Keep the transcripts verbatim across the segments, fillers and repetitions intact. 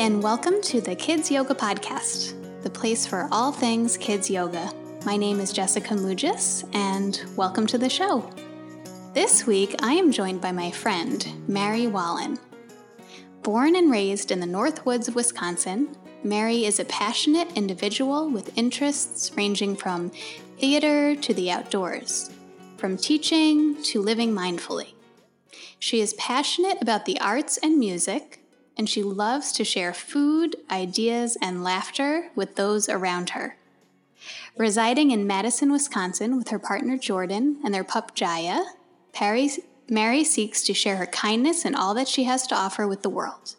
and welcome to the Kids Yoga Podcast, the place for all things kids yoga. My name is Jessica Mujis, and welcome to the show. This week, I am joined by my friend, Mary Wallin. Born and raised in the North Woods of Wisconsin, Mary is a passionate individual with interests ranging from theater to the outdoors, from teaching to living mindfully. She is passionate about the arts and music, and she loves to share food, ideas, and laughter with those around her. Residing in Madison, Wisconsin with her partner Jordan and their pup Jaya, Mary seeks to share her kindness and all that she has to offer with the world.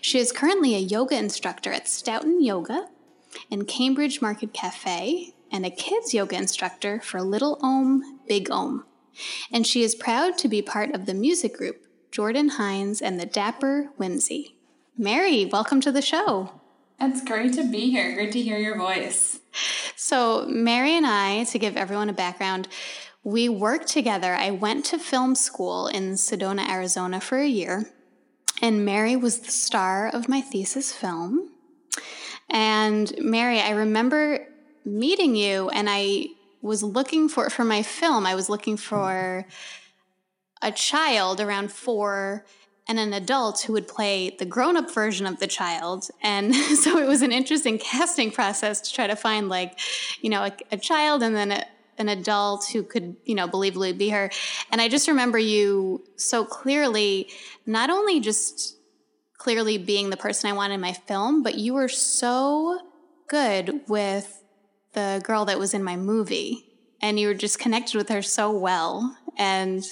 She is currently a yoga instructor at Stoughton Yoga and Cambridge Market Cafe and a kids yoga instructor for Little Om, Big Om. And she is proud to be part of the music group, Jordan Hines and the Dapper Whimsy. Mary, welcome to the show. It's great to be here. Great to hear your voice. So Mary and I, to give everyone a background, we worked together. I went to film school in Sedona, Arizona for a year, and Mary was the star of my thesis film. And Mary, I remember meeting you, and I was looking for, for my film, I was looking for a child around four and an adult who would play the grown-up version of the child. And so it was an interesting casting process to try to find, like, you know, a, a child and then a, an adult who could, you know, believably be her. And I just remember you so clearly, not only just clearly being the person I wanted in my film, but you were so good with the girl that was in my movie. And you were just connected with her so well. And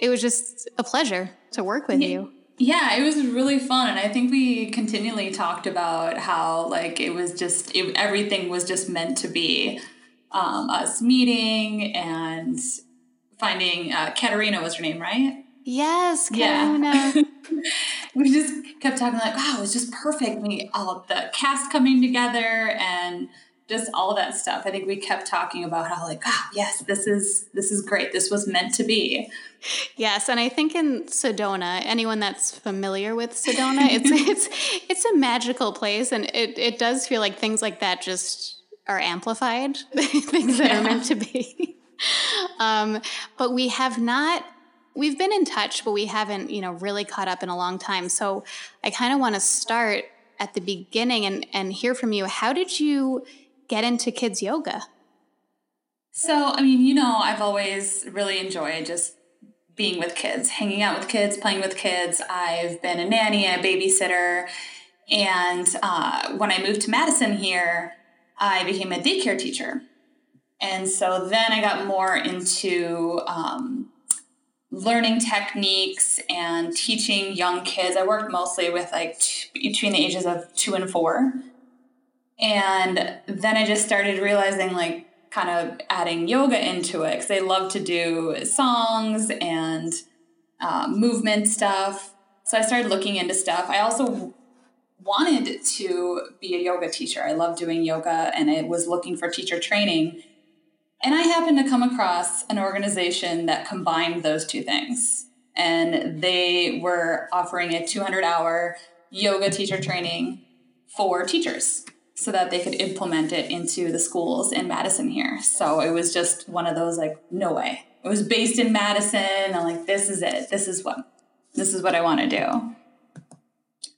it was just a pleasure to work with you. Yeah, it was really fun. And I think we continually talked about how, like, it was just, it, everything was just meant to be. Um, us meeting and finding, uh, Katerina was her name, right? Yes, Katerina. Yeah. We just kept talking, like, wow, it was just perfect. We, all of the cast coming together and just all that stuff. I think we kept talking about how, like, oh, yes, this is this is great. This was meant to be. Yes, and I think in Sedona, anyone that's familiar with Sedona, it's it's it's a magical place, and it, it does feel like things like that just are amplified, things that yeah. are meant to be. Um, but we have not, we've been in touch, but we haven't, you know, really caught up in a long time. So I kind of want to start at the beginning and and hear from you. How did you get into kids yoga? So, I mean, you know, I've always really enjoyed just being with kids, hanging out with kids, playing with kids. I've been a nanny, a babysitter. And uh, when I moved to Madison here, I became a daycare teacher. And so then I got more into um, learning techniques and teaching young kids. I worked mostly with, like, t- between the ages of two and four. And then I just started realizing, like, kind of adding yoga into it, because they love to do songs and uh, movement stuff. So I started looking into stuff. I also wanted to be a yoga teacher. I love doing yoga, and I was looking for teacher training. And I happened to come across an organization that combined those two things. And they were offering a two hundred hour yoga teacher training for teachers, so that they could implement it into the schools in Madison here. So it was just one of those, like, no way. It was based in Madison. I'm like, this is it. This is what, this is what I want to do.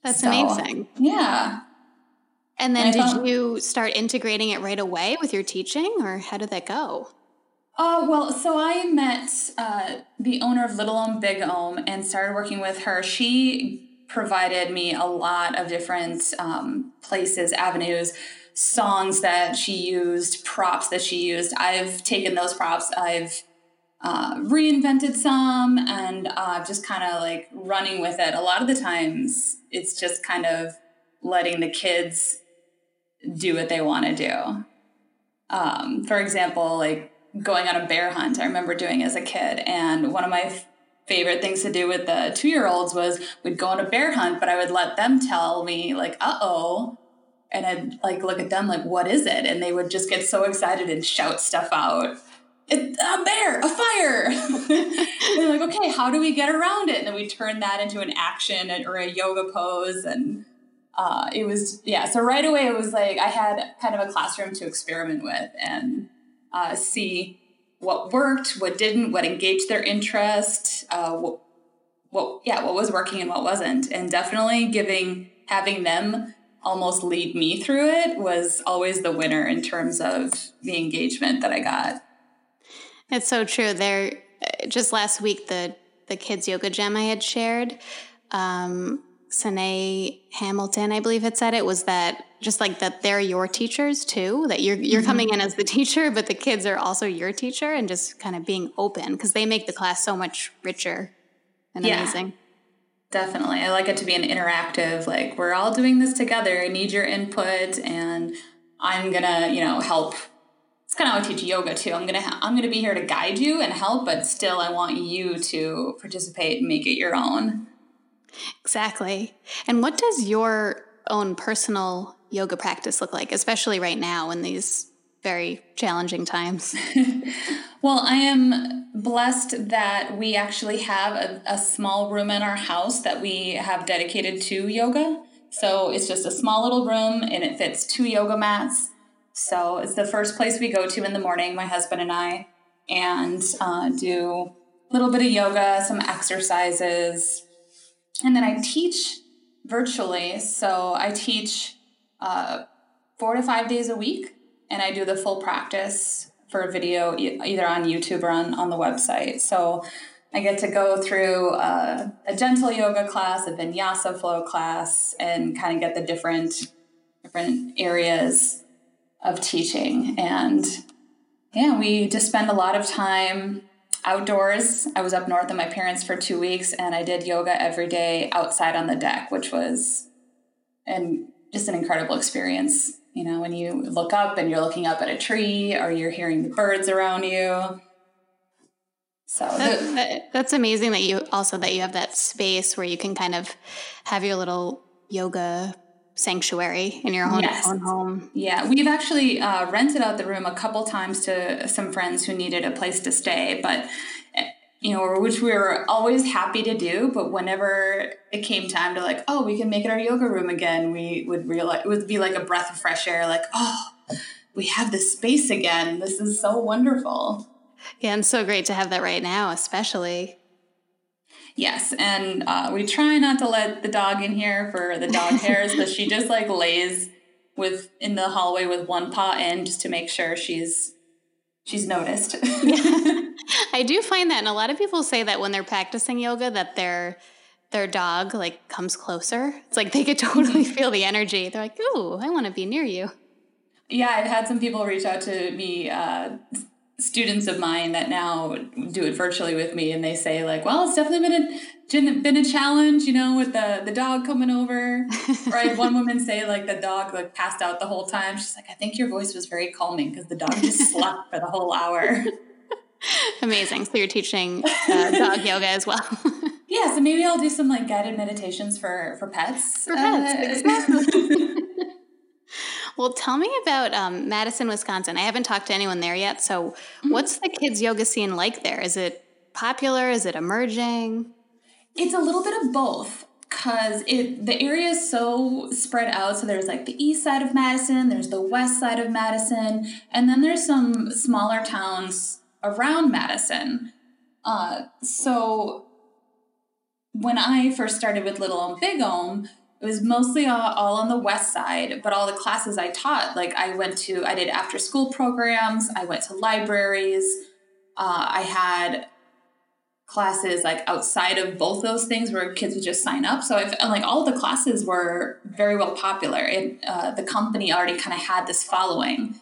That's so amazing. Yeah. And then and did thought, you start integrating it right away with your teaching, or how did that go? Oh, uh, well, so I met uh, the owner of Little Om, Big Om, and started working with her. She provided me a lot of different um, places, avenues, songs that she used, props that she used. I've taken those props, I've uh, reinvented some, and uh, just kind of, like, running with it. A lot of the times it's just kind of letting the kids do what they want to do. Um, for example, like going on a bear hunt, I remember doing as a kid, and one of my f- favorite things to do with the two-year-olds was we'd go on a bear hunt, but I would let them tell me, like, uh-oh, and I'd, like, look at them, like, what is it? And they would just get so excited and shout stuff out. It's a bear, a fire! And they're like, okay, how do we get around it? And then we turn that into an action or a yoga pose, and uh, it was, yeah. So right away it was like, I had kind of a classroom to experiment with and uh, see what worked, what didn't, what engaged their interest, uh, what, what, yeah, what was working and what wasn't. And definitely giving, having them almost lead me through it was always the winner in terms of the engagement that I got. It's so true. There, just last week, the, the kids yoga gem I had shared, um, Sine Hamilton, I believe it said it was that just like that they're your teachers too, that you're, you're mm-hmm. coming in as the teacher, but the kids are also your teacher, and just kind of being open because they make the class so much richer and yeah, amazing. Definitely. I like it to be an interactive, like we're all doing this together. I need your input and I'm going to, you know, help. It's kind of how I teach yoga too. I'm going to, ha- I'm going to be here to guide you and help, but still I want you to participate and make it your own. Exactly. And what does your own personal yoga practice look like, especially right now in these very challenging times? Well, I am blessed that we actually have a, a small room in our house that we have dedicated to yoga. So it's just a small little room and it fits two yoga mats. So it's the first place we go to in the morning, my husband and I, and uh, do a little bit of yoga, some exercises. And then I teach virtually. So I teach uh, four to five days a week, and I do the full practice for a video either on YouTube or on, on the website. So I get to go through uh, a gentle yoga class, a vinyasa flow class, and kind of get the different different areas of teaching. And yeah, we just spend a lot of time outdoors. I was up north with my parents for two weeks and I did yoga every day outside on the deck, which was an, just an incredible experience. You know, when you look up and you're looking up at a tree or you're hearing the birds around you. So that, that, that's amazing that you also that you have that space where you can kind of have your little yoga sanctuary in your own, yes. own home. Yeah, we've actually uh, rented out the room a couple times to some friends who needed a place to stay, but you know, which we were always happy to do. But whenever it came time to like, oh, we can make it our yoga room again, we would realize it would be like a breath of fresh air. Like, oh, we have this space again. This is so wonderful. Yeah. And so great to have that right now, especially. Yes. And uh, we try not to let the dog in here for the dog hairs, but she just like lays with in the hallway with one paw in just to make sure she's, she's noticed. I do find that, and a lot of people say that when they're practicing yoga, that their their dog like comes closer. It's like they could totally feel the energy. They're like, "Ooh, I want to be near you." Yeah, I've had some people reach out to me, uh, students of mine that now do it virtually with me, and they say like, "Well, it's definitely been a been a challenge, you know, with the the dog coming over." Or I had one woman say like the dog like passed out the whole time. She's like, "I think your voice was very calming because the dog just slept for the whole hour." Amazing. So you're teaching uh, dog yoga as well. Yeah. So maybe I'll do some like guided meditations for, for pets. For pets. Uh, exactly. Well, tell me about um, Madison, Wisconsin. I haven't talked to anyone there yet. So mm-hmm. What's the kids yoga scene like there? Is it popular? Is it emerging? It's a little bit of both because it the area is so spread out. So there's like the east side of Madison, there's the west side of Madison, and then there's some smaller towns around Madison. Uh, so when I first started with Little Om, Big Om, it was mostly all, all on the west side, but all the classes I taught, like I went to, I did after school programs, I went to libraries, uh, I had classes like outside of both those things where kids would just sign up. So I've, and like all the classes were very well popular and uh, the company already kind of had this following.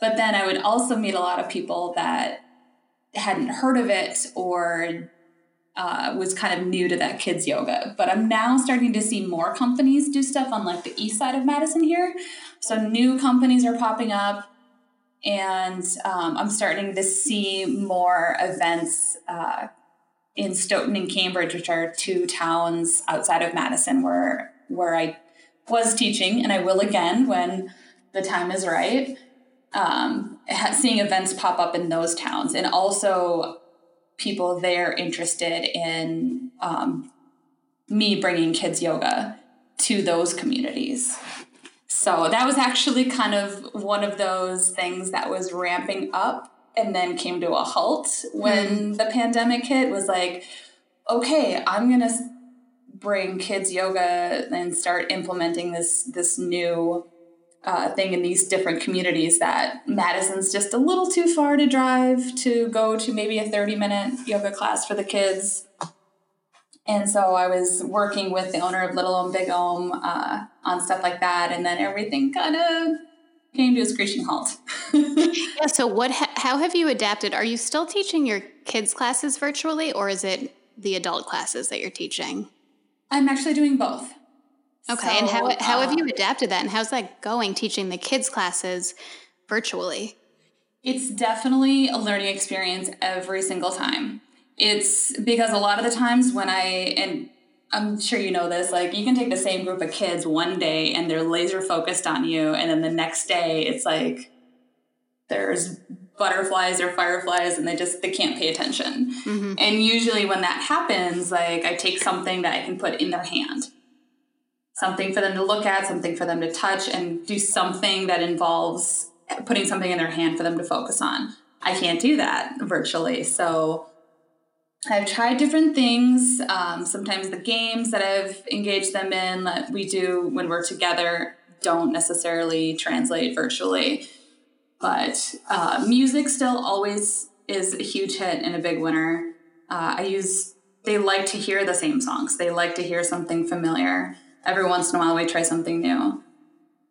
But then I would also meet a lot of people that hadn't heard of it or uh, was kind of new to that kids yoga. But I'm now starting to see more companies do stuff on like the east side of Madison here. So new companies are popping up and um, I'm starting to see more events uh, in Stoughton and Cambridge, which are two towns outside of Madison where, where I was teaching and I will again when the time is right. Um, seeing events pop up in those towns and also people there interested in um, me bringing kids yoga to those communities. So that was actually kind of one of those things that was ramping up and then came to a halt when mm. the pandemic hit. Was like, okay, I'm going to bring kids yoga and start implementing this, this new uh, thing in these different communities that Madison's just a little too far to drive to go to maybe a thirty minute yoga class for the kids. And so I was working with the owner of Little Om, Big Om uh, on stuff like that. And then everything kind of came to a screeching halt. Yeah, so what, how have you adapted? Are you still teaching your kids classes virtually, or is it the adult classes that you're teaching? I'm actually doing both. Okay. So, and how how have you adapted that, and how's that going, teaching the kids classes virtually? It's definitely a learning experience every single time. It's because a lot of the times when I, and I'm sure you know this, like you can take the same group of kids one day and they're laser focused on you. And then the next day it's like there's butterflies or fireflies and they just, they can't pay attention. Mm-hmm. And usually when that happens, like I take something that I can put in their hand, something for them to look at, something for them to touch, and do something that involves putting something in their hand for them to focus on. I can't do that virtually. So I've tried different things. Um, sometimes the games that I've engaged them in that we do when we're together don't necessarily translate virtually. But uh, music still always is a huge hit and a big winner. Uh, I use, they like to hear the same songs. They like to hear something familiar. Every once in a while we try something new.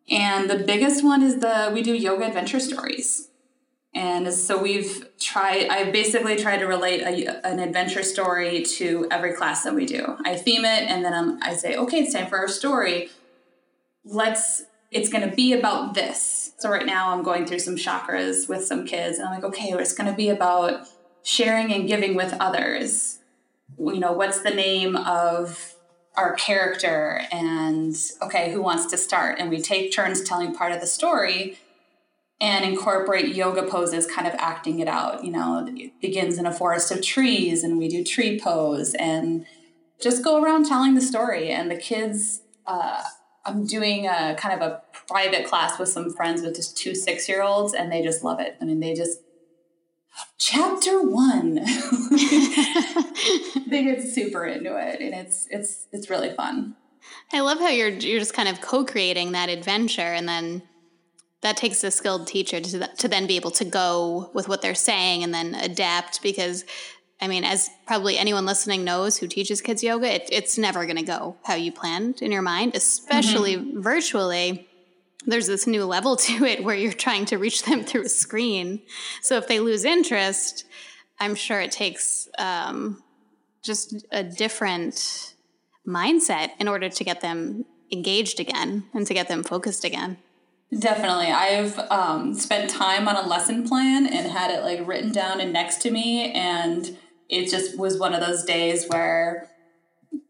And the biggest one is the, we do yoga adventure stories. And so we've tried, I basically try to relate a, an adventure story to every class that we do. I theme it, and then I'm, I say, okay, it's time for our story. Let's, it's going to be about this. So right now I'm going through some chakras with some kids, and I'm like, okay, it's going to be about sharing and giving with others. You know, what's the name of our character? And okay, who wants to start? And we take turns telling part of the story and incorporate yoga poses, kind of acting it out. You know, it begins in a forest of trees, and we do tree pose, and just go around telling the story. And the kids, uh, I'm doing a kind of a private class with some friends with just two six-year-olds, and they just love it. I mean, they just, chapter one, they get super into it, and it's, it's, it's really fun. I love how you're, you're just kind of co-creating that adventure, and then that takes a skilled teacher to th- to then be able to go with what they're saying and then adapt, because, I mean, as probably anyone listening knows who teaches kids yoga, it, it's never going to go how you planned in your mind, especially mm-hmm. virtually. There's this new level to it where you're trying to reach them through a screen. So if they lose interest, I'm sure it takes um, just a different mindset in order to get them engaged again and to get them focused again. Definitely. I've um, spent time on a lesson plan and had it like written down and next to me. And it just was one of those days where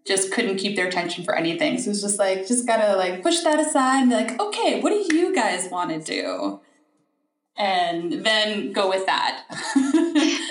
just couldn't keep their attention for anything. So it was just like, just got to like push that aside and be like, okay, what do you guys want to do? And then go with that.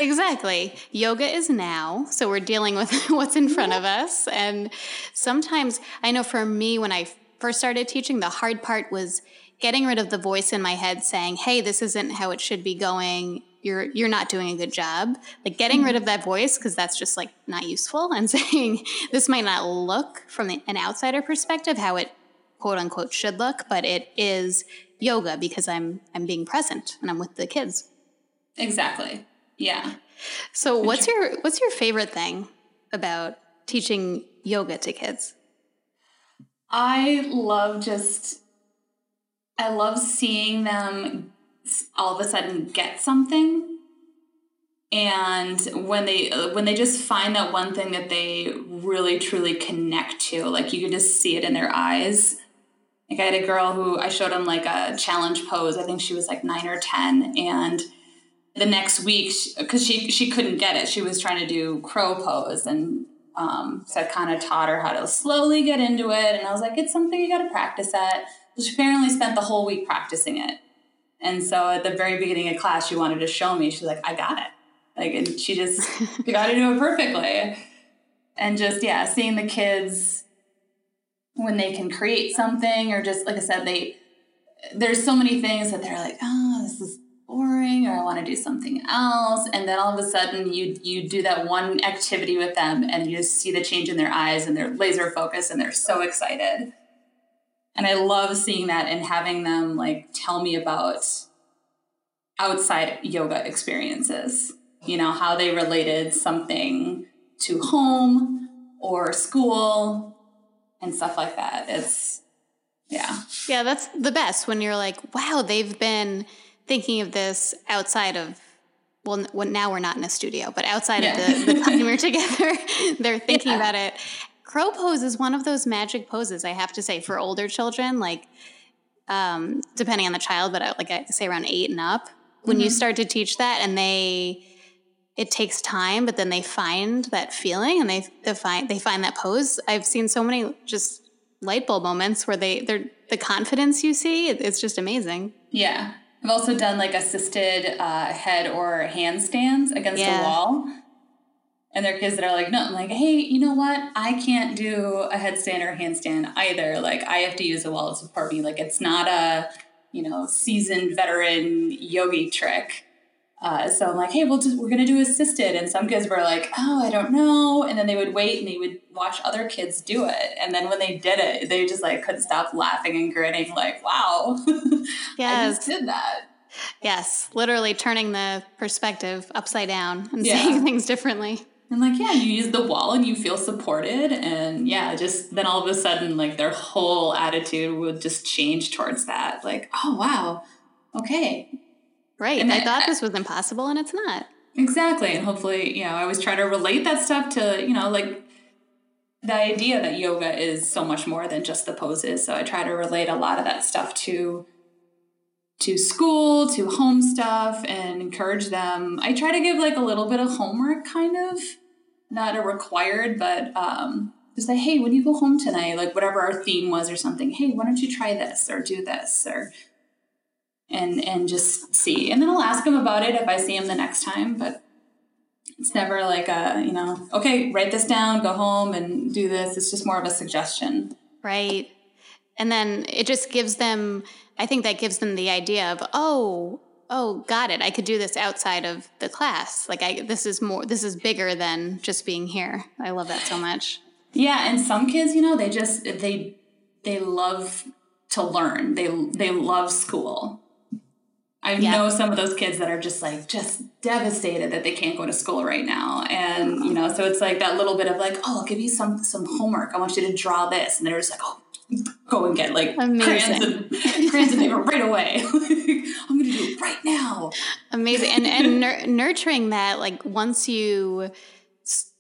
Exactly. Yoga is now. So we're dealing with what's in front of us. And sometimes, I know for me, when I first started teaching, the hard part was getting rid of the voice in my head saying, hey, this isn't how it should be going. You're you're not doing a good job. Like getting mm-hmm. rid of that voice, because that's just like not useful, and saying this might not look from the, an outsider perspective how it quote unquote should look, but it is yoga because I'm I'm being present and I'm with the kids. Exactly. Yeah. So I'm what's sure. your what's your favorite thing about teaching yoga to kids? I love just I love seeing them all of a sudden get something. And when they, when they just find that one thing that they really truly connect to, like you can just see it in their eyes. Like I had a girl who I showed them like a challenge pose. I think she was like nine or ten. And the next week, cause she, she couldn't get it. She was trying to do crow pose. And um, so I kind of taught her how to slowly get into it. And I was like, it's something you got to practice at. She apparently spent the whole week practicing it. And so at the very beginning of class, she wanted to show me. She's like, I got it. Like, and she just got to do it perfectly. And just, yeah, seeing the kids when they can create something, or just, like I said, they, there's so many things that they're like, oh, this is boring, or I want to do something else. And then all of a sudden you, you do that one activity with them and you just see the change in their eyes and they're laser focused and they're so excited. And I love seeing that and having them like tell me about outside yoga experiences, you know, how they related something to home or school and stuff like that. It's, yeah. Yeah, that's the best when you're like, wow, they've been thinking of this outside of, well, now we're not in a studio, but outside yeah. of the, the time we're together, they're thinking yeah. about it. Crow pose is one of those magic poses, I have to say, for older children, like um, depending on the child, but like I say around eight and up, when mm-hmm. you start to teach that and they, it takes time, but then they find that feeling and they, they find, they find that pose. I've seen so many just light bulb moments where they, they're the confidence you see, it's just amazing. Yeah. I've also done like assisted uh, head or handstands against yeah. a wall. And there are kids that are like, no, I'm like, hey, you know what? I can't do a headstand or handstand either. Like, I have to use the wall to support me. Like, it's not a, you know, seasoned veteran yogi trick. Uh, so I'm like, hey, we'll just, we're going to do assisted. And some kids were like, oh, I don't know. And then they would wait and they would watch other kids do it. And then when they did it, they just like couldn't stop laughing and grinning like, wow, yes. I just did that. Yes. Literally turning the perspective upside down and yeah. seeing things differently. And like, yeah, you use the wall and you feel supported. And yeah, just then all of a sudden, like their whole attitude would just change towards that. Like, oh, wow. Okay. Right. And I then, thought this was impossible and it's not. Exactly. And hopefully, you know, I always try to relate that stuff to, you know, like the idea that yoga is so much more than just the poses. So I try to relate a lot of that stuff to to school, to home stuff, and encourage them. I try to give like a little bit of homework, kind of, not a required, but um, just like, hey, when you go home tonight, like whatever our theme was or something, hey, why don't you try this or do this or, and, and just see. And then I'll ask them about it if I see them the next time, but it's never like a, you know, okay, write this down, go home and do this. It's just more of a suggestion. Right. And then it just gives them, I think that gives them the idea of, oh, oh, got it. I could do this outside of the class. Like I, this is more, this is bigger than just being here. I love that so much. Yeah. And some kids, you know, they just, they, they love to learn. They, they love school. I yeah. know some of those kids that are just like, just devastated that they can't go to school right now. And, you know, so it's like that little bit of like, oh, I'll give you some, some homework. I want you to draw this. And they're just like, oh, go and get like crayons and, crayons and paper right away. I'm going to do it right now. Amazing. And and nur- nurturing that, like once you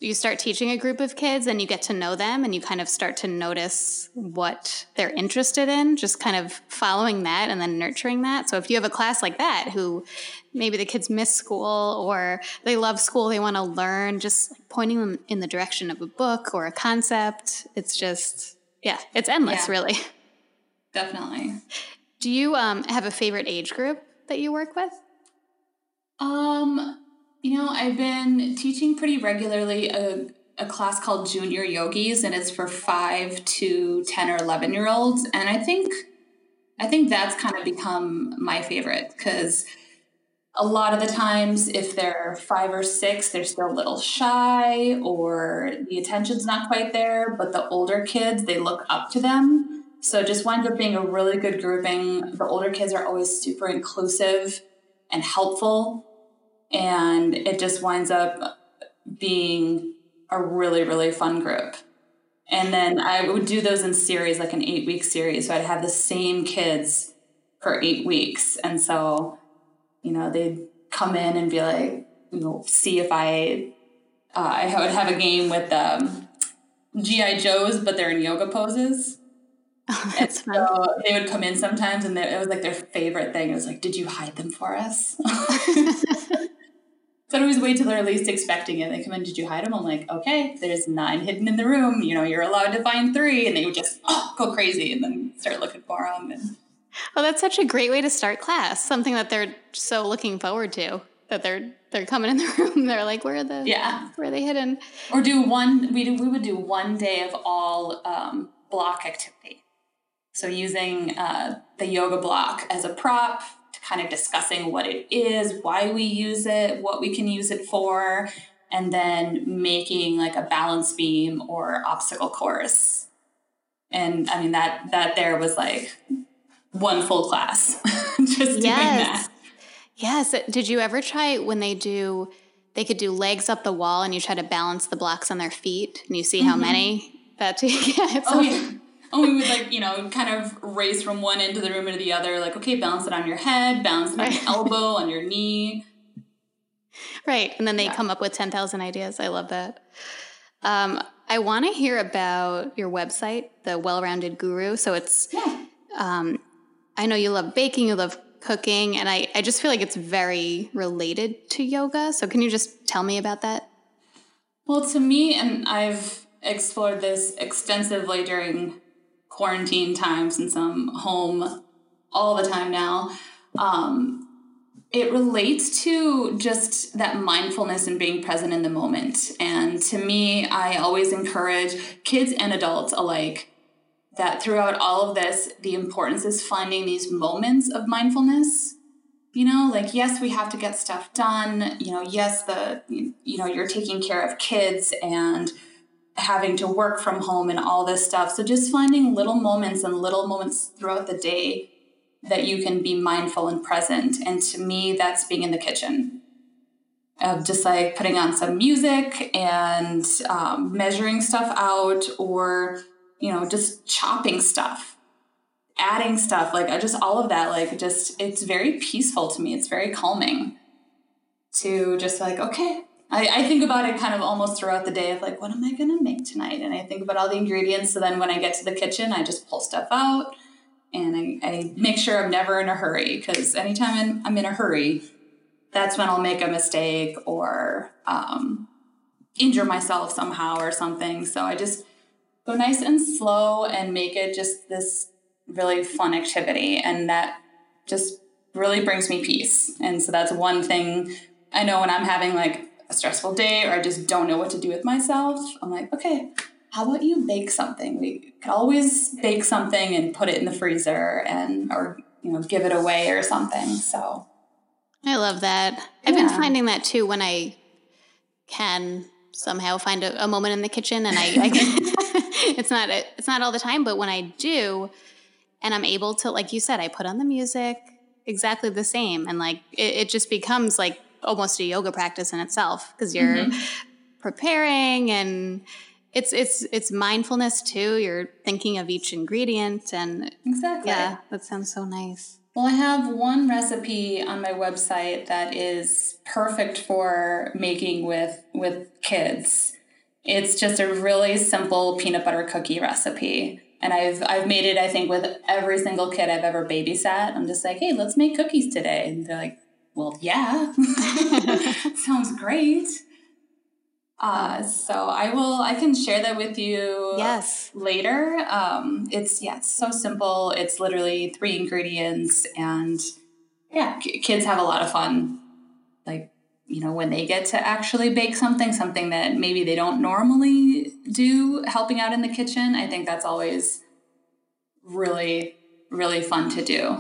you start teaching a group of kids and you get to know them and you kind of start to notice what they're interested in, just kind of following that and then nurturing that. So if you have a class like that who maybe the kids miss school or they love school, they want to learn, just pointing them in the direction of a book or a concept. It's just... Yeah, it's endless, yeah, really. Definitely. Do you um, have a favorite age group that you work with? Um, you know, I've been teaching pretty regularly a, a class called Junior Yogis, and it's for five to ten or eleven year olds. And I think, I think that's kind of become my favorite because a lot of the times if they're five or six, they're still a little shy or the attention's not quite there, but the older kids, they look up to them. So it just winds up being a really good grouping. The older kids are always super inclusive and helpful. And it just winds up being a really, really fun group. And then I would do those in series, like an eight week series. So I'd have the same kids for eight weeks. And so you know, they'd come in and be like, you know, see if I, uh, I would have a game with um, G I Joes, but they're in yoga poses. Oh, and so fun. They would come in sometimes and they, it was like their favorite thing. It was like, did you hide them for us? So I'd always wait till they're least expecting it. They come in, did you hide them? I'm like, okay, there's nine hidden in the room. You know, you're allowed to find three. And they would just oh, go crazy and then start looking for them. And oh, that's such a great way to start class. Something that they're so looking forward to, that they're they're coming in the room. They're like, where are the yeah, where are they hidden? Or do one we do, we would do one day of all um, block activity. So using uh, the yoga block as a prop, to kind of discussing what it is, why we use it, what we can use it for, and then making like a balance beam or obstacle course. And I mean, that that there was like one full class just yes. doing that. Yes. Did you ever try when they do, they could do legs up the wall and you try to balance the blocks on their feet and you see mm-hmm. how many that you get? Oh, yeah. And we would, like, you know, kind of race from one end of the room into the other, like, okay, balance it on your head, balance it on right. your elbow, on your knee. Right. And then they yeah. come up with ten thousand ideas. I love that. Um, I want to hear about your website, the Well-Rounded Guru. So it's, yeah. um, I know you love baking, you love cooking, and I, I just feel like it's very related to yoga. So can you just tell me about that? Well, to me, and I've explored this extensively during quarantine time, since I'm home all the time now. Um, it relates to just that mindfulness and being present in the moment. And to me, I always encourage kids and adults alike that throughout all of this, the importance is finding these moments of mindfulness. You know, like, yes, we have to get stuff done. You know, yes, the, you know, you're taking care of kids and having to work from home and all this stuff. So just finding little moments and little moments throughout the day that you can be mindful and present. And to me, that's being in the kitchen, of just like putting on some music and um, measuring stuff out, or, you know, just chopping stuff, adding stuff, like just all of that. Like, just, it's very peaceful to me. It's very calming to just like, okay, I think about it kind of almost throughout the day of like, what am I going to make tonight? And I think about all the ingredients. So then when I get to the kitchen, I just pull stuff out and I, I make sure I'm never in a hurry, because anytime I'm in a hurry, that's when I'll make a mistake or um, injure myself somehow or something. So I just go nice and slow and make it just this really fun activity. And that just really brings me peace. And so that's one thing I know when I'm having like a stressful day, or I just don't know what to do with myself, I'm like, okay, how about you bake something? We could always bake something and put it in the freezer, and or, you know, give it away or something. So I love that. Yeah. I've been finding that too, when I can somehow find a, a moment in the kitchen, and I, I can, it's not it's not all the time, but when I do, and I'm able to, like you said, I put on the music exactly the same, and like it, it just becomes like almost a yoga practice in itself, because you're mm-hmm. preparing, and it's, it's, it's mindfulness too. You're thinking of each ingredient, and exactly. Yeah. That sounds so nice. Well, I have one recipe on my website that is perfect for making with, with kids. It's just a really simple peanut butter cookie recipe. And I've, I've made it, I think, with every single kid I've ever babysat. I'm just like, hey, let's make cookies today. And they're like, well, yeah, sounds great. Uh, so I will, I can share that with you yes. later. Um, it's, yeah, it's so simple. It's literally three ingredients, and yeah, c- kids have a lot of fun. Like, you know, when they get to actually bake something, something that maybe they don't normally do, helping out in the kitchen. I think that's always really, really fun to do.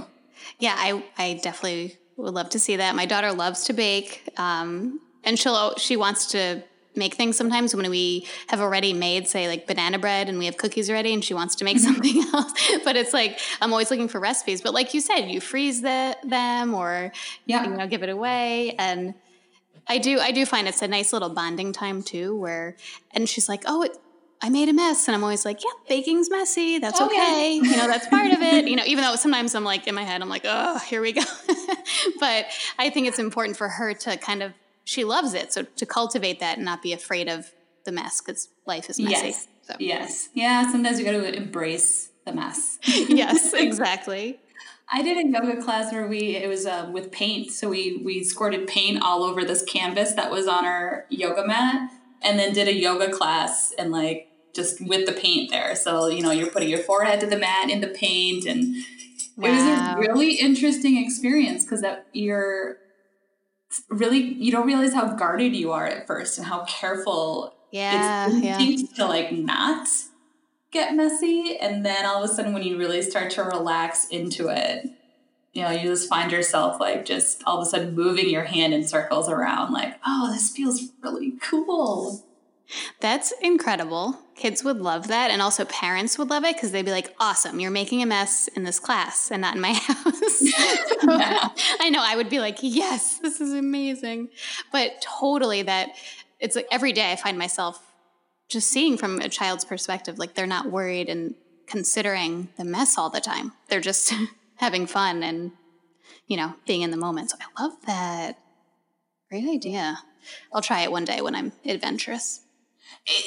Yeah. I, I definitely would love to see that. My daughter loves to bake, um, and she'll she wants to make things sometimes when we have already made, say, like banana bread, and we have cookies already, and she wants to make something else. But it's like, I'm always looking for recipes. But like you said, you freeze the, them or yeah. you know, give it away. And I do I do find it's a nice little bonding time too. Where and she's like, oh, it, I made a mess, and I'm always like, yeah, baking's messy. That's okay. okay. You know, that's part of it. You know, even though sometimes I'm like in my head, I'm like, oh, here we go. But I think it's important for her to kind of, she loves it. So to cultivate that and not be afraid of the mess, because life is messy. Yes. So. Yes. Yeah. Sometimes you got to embrace the mess. Yes, exactly. I did a yoga class where we, it was uh, with paint. So we, we squirted paint all over this canvas that was on our yoga mat, and then did a yoga class and like just with the paint there. So, you know, you're putting your forehead to the mat in the paint, and wow. It was a really interesting experience, because that you're really, you don't realize how guarded you are at first and how careful yeah, it's yeah. to like not get messy. And then all of a sudden, when you really start to relax into it, you know, you just find yourself like just all of a sudden moving your hand in circles around like, oh, this feels really cool. That's incredible. Kids would love that. And also parents would love it because they'd be like, awesome, you're making a mess in this class and not in my house. Yeah. I know I would be like, yes, this is amazing. But totally that it's like every day I find myself just seeing from a child's perspective, like they're not worried and considering the mess all the time. They're just having fun and, you know, being in the moment. So I love that. Great idea. I'll try it one day when I'm adventurous.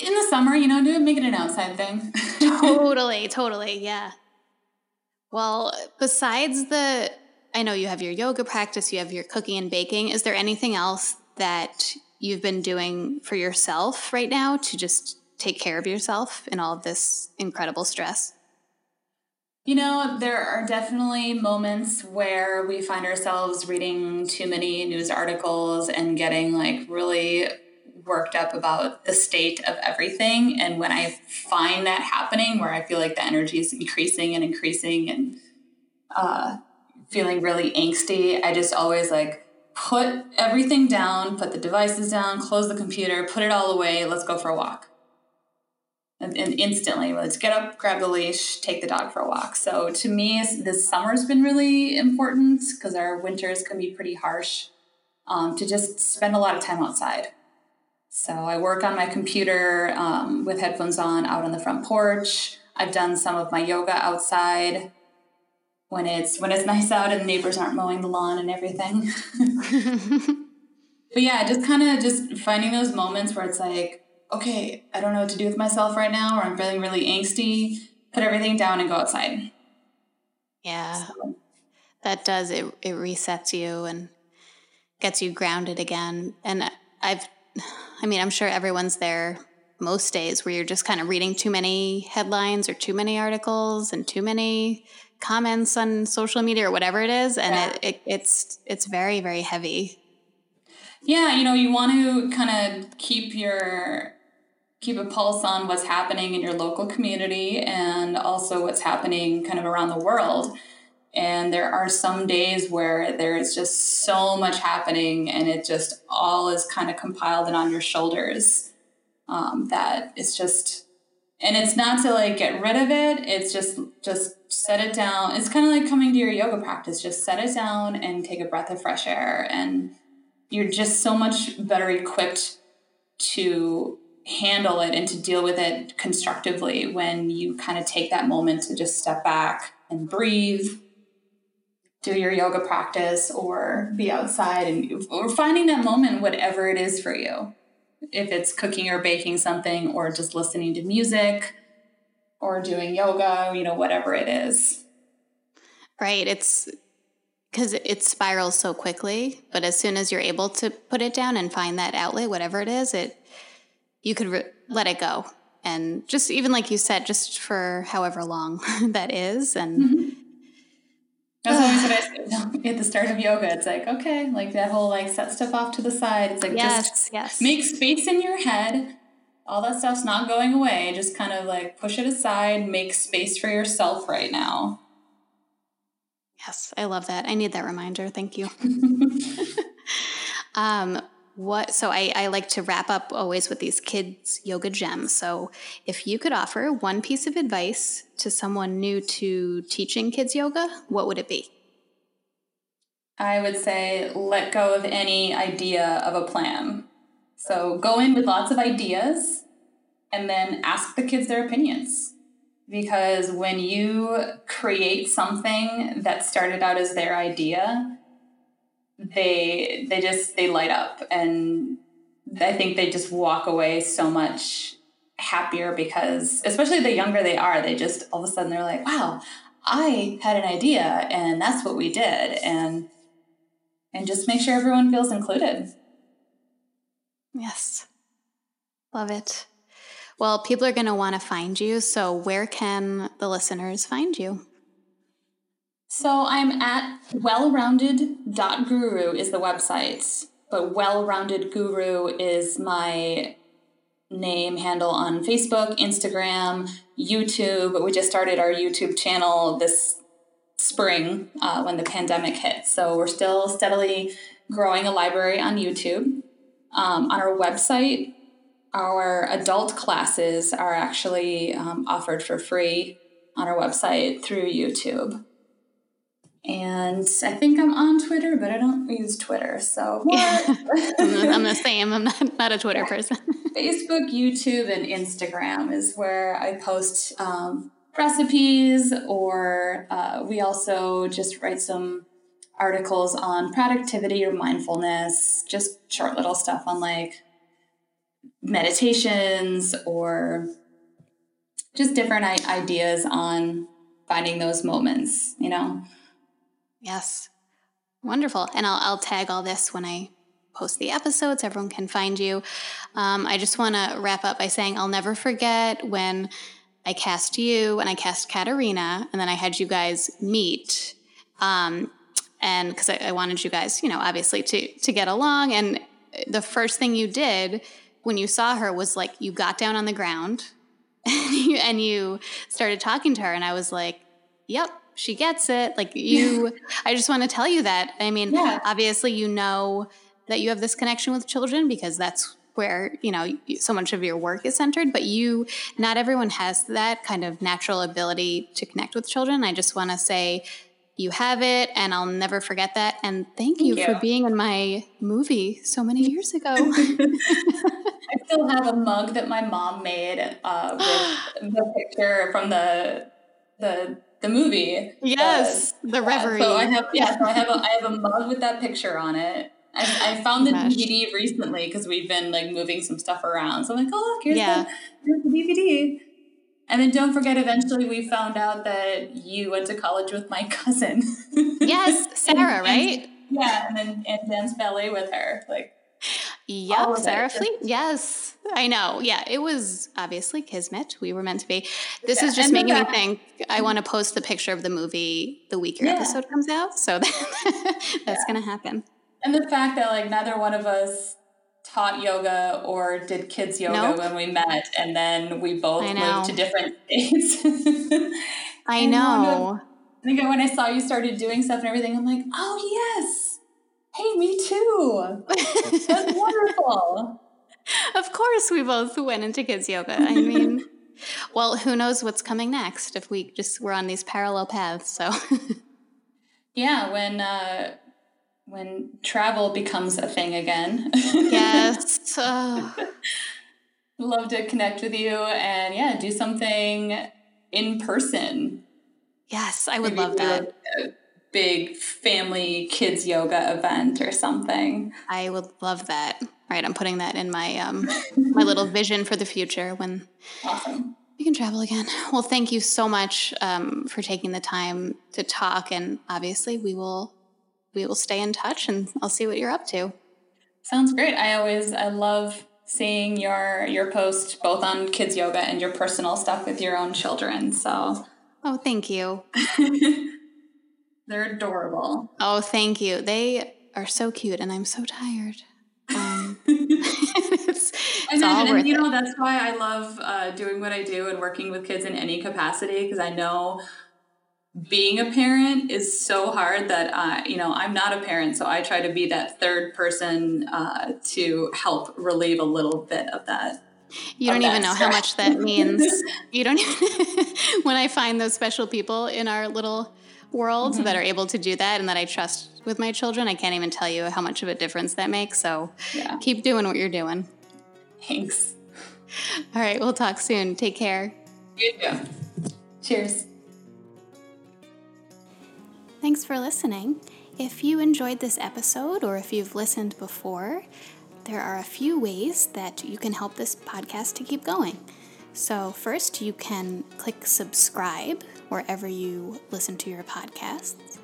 In the summer, you know, do it, make it an outside thing. Totally, totally, yeah. Well, besides the, I know you have your yoga practice, you have your cooking and baking. Is there anything else that you've been doing for yourself right now to just take care of yourself in all of this incredible stress? You know, there are definitely moments where we find ourselves reading too many news articles and getting like really worked up about the state of everything. And when I find that happening, where I feel like the energy is increasing and increasing and uh, feeling really angsty, I just always like put everything down, put the devices down, close the computer, put it all away. Let's go for a walk. And, and instantly, let's get up, grab the leash, take the dog for a walk. So to me, this summer's been really important because our winters can be pretty harsh, um, to just spend a lot of time outside. So I work on my computer um, with headphones on out on the front porch. I've done some of my yoga outside when it's when it's nice out and the neighbors aren't mowing the lawn and everything. But yeah, just kind of just finding those moments where it's like, okay, I don't know what to do with myself right now, or I'm feeling really angsty, put everything down and go outside. Yeah, so. That does, it It resets you and gets you grounded again. And I've, I mean, I'm sure everyone's there most days where you're just kind of reading too many headlines or too many articles and too many comments on social media or whatever it is. And yeah. it, it it's it's very, very heavy. Yeah, you know, you want to kind of keep your keep a pulse on what's happening in your local community and also what's happening kind of around the world. And there are some days where there is just so much happening and it just all is kind of compiled and on your shoulders, um, that it's just, and it's not to like get rid of it. It's just, just set it down. It's kind of like coming to your yoga practice, just set it down and take a breath of fresh air. And you're just so much better equipped to handle it and to deal with it constructively when you kind of take that moment to just step back and breathe. Do your yoga practice or be outside and or finding that moment, whatever it is for you. If it's cooking or baking something or just listening to music or doing yoga, you know, whatever it is. Right. It's because it spirals so quickly, but as soon as you're able to put it down and find that outlet, whatever it is, it you could re- let it go. And just even like you said, just for however long that is. And mm-hmm. That's always what I say at the start of yoga. It's like, okay, like that whole like set stuff off to the side. It's like, yes, just yes. Make space in your head. All that stuff's not going away. Just kind of like push it aside, make space for yourself right now. Yes, I love that. I need that reminder. Thank you. um, what? So I, I like to wrap up always with these kids' yoga gems. So if you could offer one piece of advice to someone new to teaching kids yoga, what would it be? I would say let go of any idea of a plan. So go in with lots of ideas and then ask the kids their opinions. Because when you create something that started out as their idea, they they just, they light up. And I think they just walk away so much happier because, especially the younger they are, they just, all of a sudden they're like, wow, I had an idea and that's what we did. And, and just make sure everyone feels included. Yes. Love it. Well, people are going to want to find you. So where can the listeners find you? So I'm at wellrounded dot guru is the website, but wellrounded guru is my name handle on Facebook, Instagram, YouTube. We just started our YouTube channel this spring uh, when the pandemic hit. So we're still steadily growing a library on YouTube. Um, on our website, our adult classes are actually um, offered for free on our website through YouTube. And I think I'm on Twitter, but I don't use Twitter. So what? Yeah. I'm, the, I'm the same. I'm not, not a Twitter yeah. person. Facebook, YouTube, and Instagram is where I post um, recipes, or uh, we also just write some articles on productivity or mindfulness, just short little stuff on like meditations or just different I- ideas on finding those moments, you know? Yes. Wonderful. And I'll, I'll tag all this when I post the episodes. Everyone can find you. Um, I just want to wrap up by saying I'll never forget when I cast you and I cast Katerina, and then I had you guys meet. Um, and because I, I wanted you guys, you know, obviously to, to get along. And the first thing you did when you saw her was like, you got down on the ground and you, and you started talking to her. And I was like, yep. She gets it. Like you, I just want to tell you that. I mean, yeah. obviously, you know that you have this connection with children because that's where, you know, so much of your work is centered, but you, not everyone has that kind of natural ability to connect with children. I just want to say you have it, and I'll never forget that. And thank, thank you, you for being in my movie so many years ago. I still have a mug that my mom made uh, with the picture from the, the, The movie, yes, uh, The Reverie. So I have, yeah, yeah so I have, a, I have a mug with that picture on it. I, I found the Gosh. D V D recently because we've been like moving some stuff around. So I'm like, oh look, here's, yeah. the, here's the D V D. And then don't forget, eventually we found out that you went to college with my cousin. Yes, Sarah, and, right? Yeah, and then and danced ballet with her, like. Yep, Sarah Fleet. Yes, I know. Yeah, it was obviously kismet. We were meant to be. This yeah, is just making me think I want to post the picture of the movie the week your yeah. episode comes out. So that, that's yeah. going to happen. And the fact that like neither one of us taught yoga or did kids yoga nope. when we met, and then we both moved to different states. I know. I think when I saw you started doing stuff and everything, I'm like, oh yes. Hey, me too. That's wonderful. Of course we both went into kids yoga. I mean, well, who knows what's coming next if we just we're on these parallel paths. So yeah, when uh, when travel becomes a thing again. Yes. Oh. Love to connect with you and yeah, do something in person. Yes, I would Maybe love that. Like, big family kids yoga event or something. I would love that. All right, I'm putting that in my um my little vision for the future when awesome. We can travel again. Well, thank you so much um for taking the time to talk, and obviously we will we will stay in touch and I'll see what you're up to. Sounds great. I always I love seeing your your posts both on kids yoga and your personal stuff with your own children. So oh, thank you. They're adorable. Oh, thank you. They are so cute, and I'm so tired. Um, it's, it's and, all and, worth and, you it. know, that's why I love uh, doing what I do and working with kids in any capacity, because I know being a parent is so hard that, I, you know, I'm not a parent, so I try to be that third person uh, to help relieve a little bit of that. You don't even know how much that means. You don't even – when I find those special people in our little – world mm-hmm. that are able to do that and that I trust with my children, I can't even tell you how much of a difference that makes. So yeah. keep doing what you're doing. Thanks. All right, we'll talk soon. Take care. You too. Cheers. Thanks for listening. If you enjoyed this episode, or if you've listened before, there are a few ways that you can help this podcast to keep going. So first, you can click subscribe wherever you listen to your podcasts.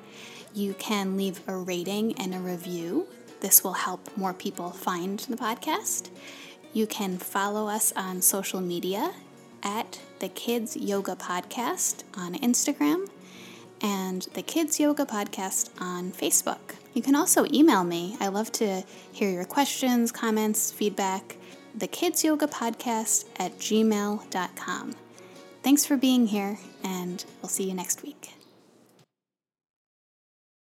You can leave a rating and a review. This will help more people find the podcast. You can follow us on social media at the Kids Yoga Podcast on Instagram and the Kids Yoga Podcast on Facebook. You can also email me. I love to hear your questions, comments, feedback. thekidsyogapodcast at gmail dot com. Thanks for being here, and we'll see you next week.